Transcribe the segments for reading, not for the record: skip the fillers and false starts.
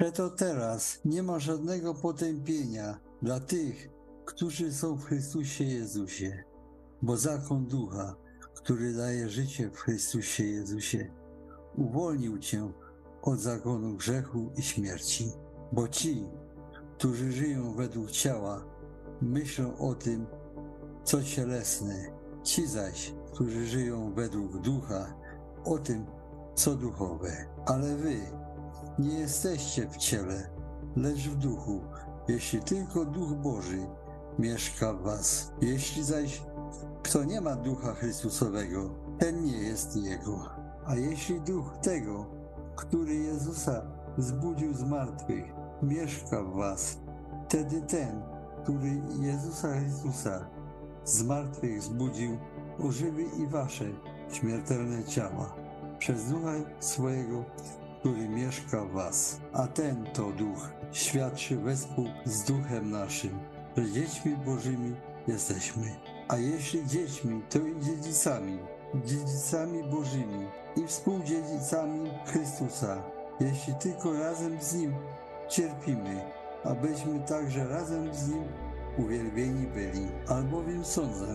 Przeto teraz nie ma żadnego potępienia dla tych, którzy są w Chrystusie Jezusie, bo zakon Ducha, który daje życie w Chrystusie Jezusie, uwolnił cię od zakonu grzechu i śmierci. Bo ci, którzy żyją według ciała, myślą o tym, co cielesne, ci zaś, którzy żyją według ducha, o tym, co duchowe. Ale wy nie jesteście w ciele, lecz w duchu, jeśli tylko Duch Boży mieszka w was. Jeśli zaś kto nie ma Ducha Chrystusowego, ten nie jest Jego. A jeśli Duch tego, który Jezusa wzbudził z martwych, mieszka w was, wtedy ten, który Jezusa Chrystusa z martwych wzbudził, ożywi i wasze śmiertelne ciała przez Ducha swojego, który mieszka w was. A ten to Duch świadczy wespół z Duchem naszym, że dziećmi Bożymi jesteśmy. A jeśli dziećmi, to i dziedzicami, dziedzicami Bożymi i współdziedzicami Chrystusa, jeśli tylko razem z Nim cierpimy, abyśmy także razem z Nim uwielbieni byli. Albowiem sądzę,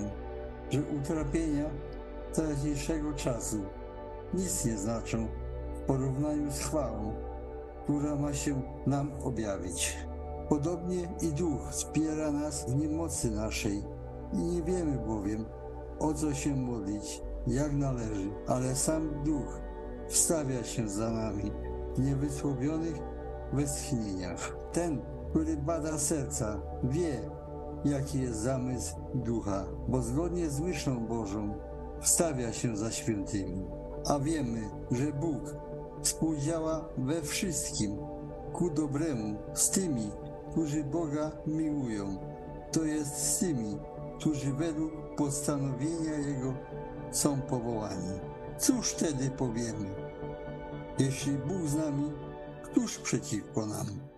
że utrapienia teraźniejszego czasu nic nie znaczą w porównaniu z chwałą, która ma się nam objawić. Podobnie i Duch wspiera nas w niemocy naszej i nie wiemy bowiem, o co się modlić, jak należy, ale sam Duch wstawia się za nami w niewysłowionych westchnieniach. Ten, który bada serca, wie, jaki jest zamysł Ducha, bo zgodnie z myślą Bożą wstawia się za świętymi. A wiemy, że Bóg współdziała we wszystkim ku dobremu z tymi, którzy Boga miłują, to jest z tymi, którzy według postanowienia Jego są powołani. Cóż wtedy powiemy? Jeśli Bóg z nami, któż przeciwko nam?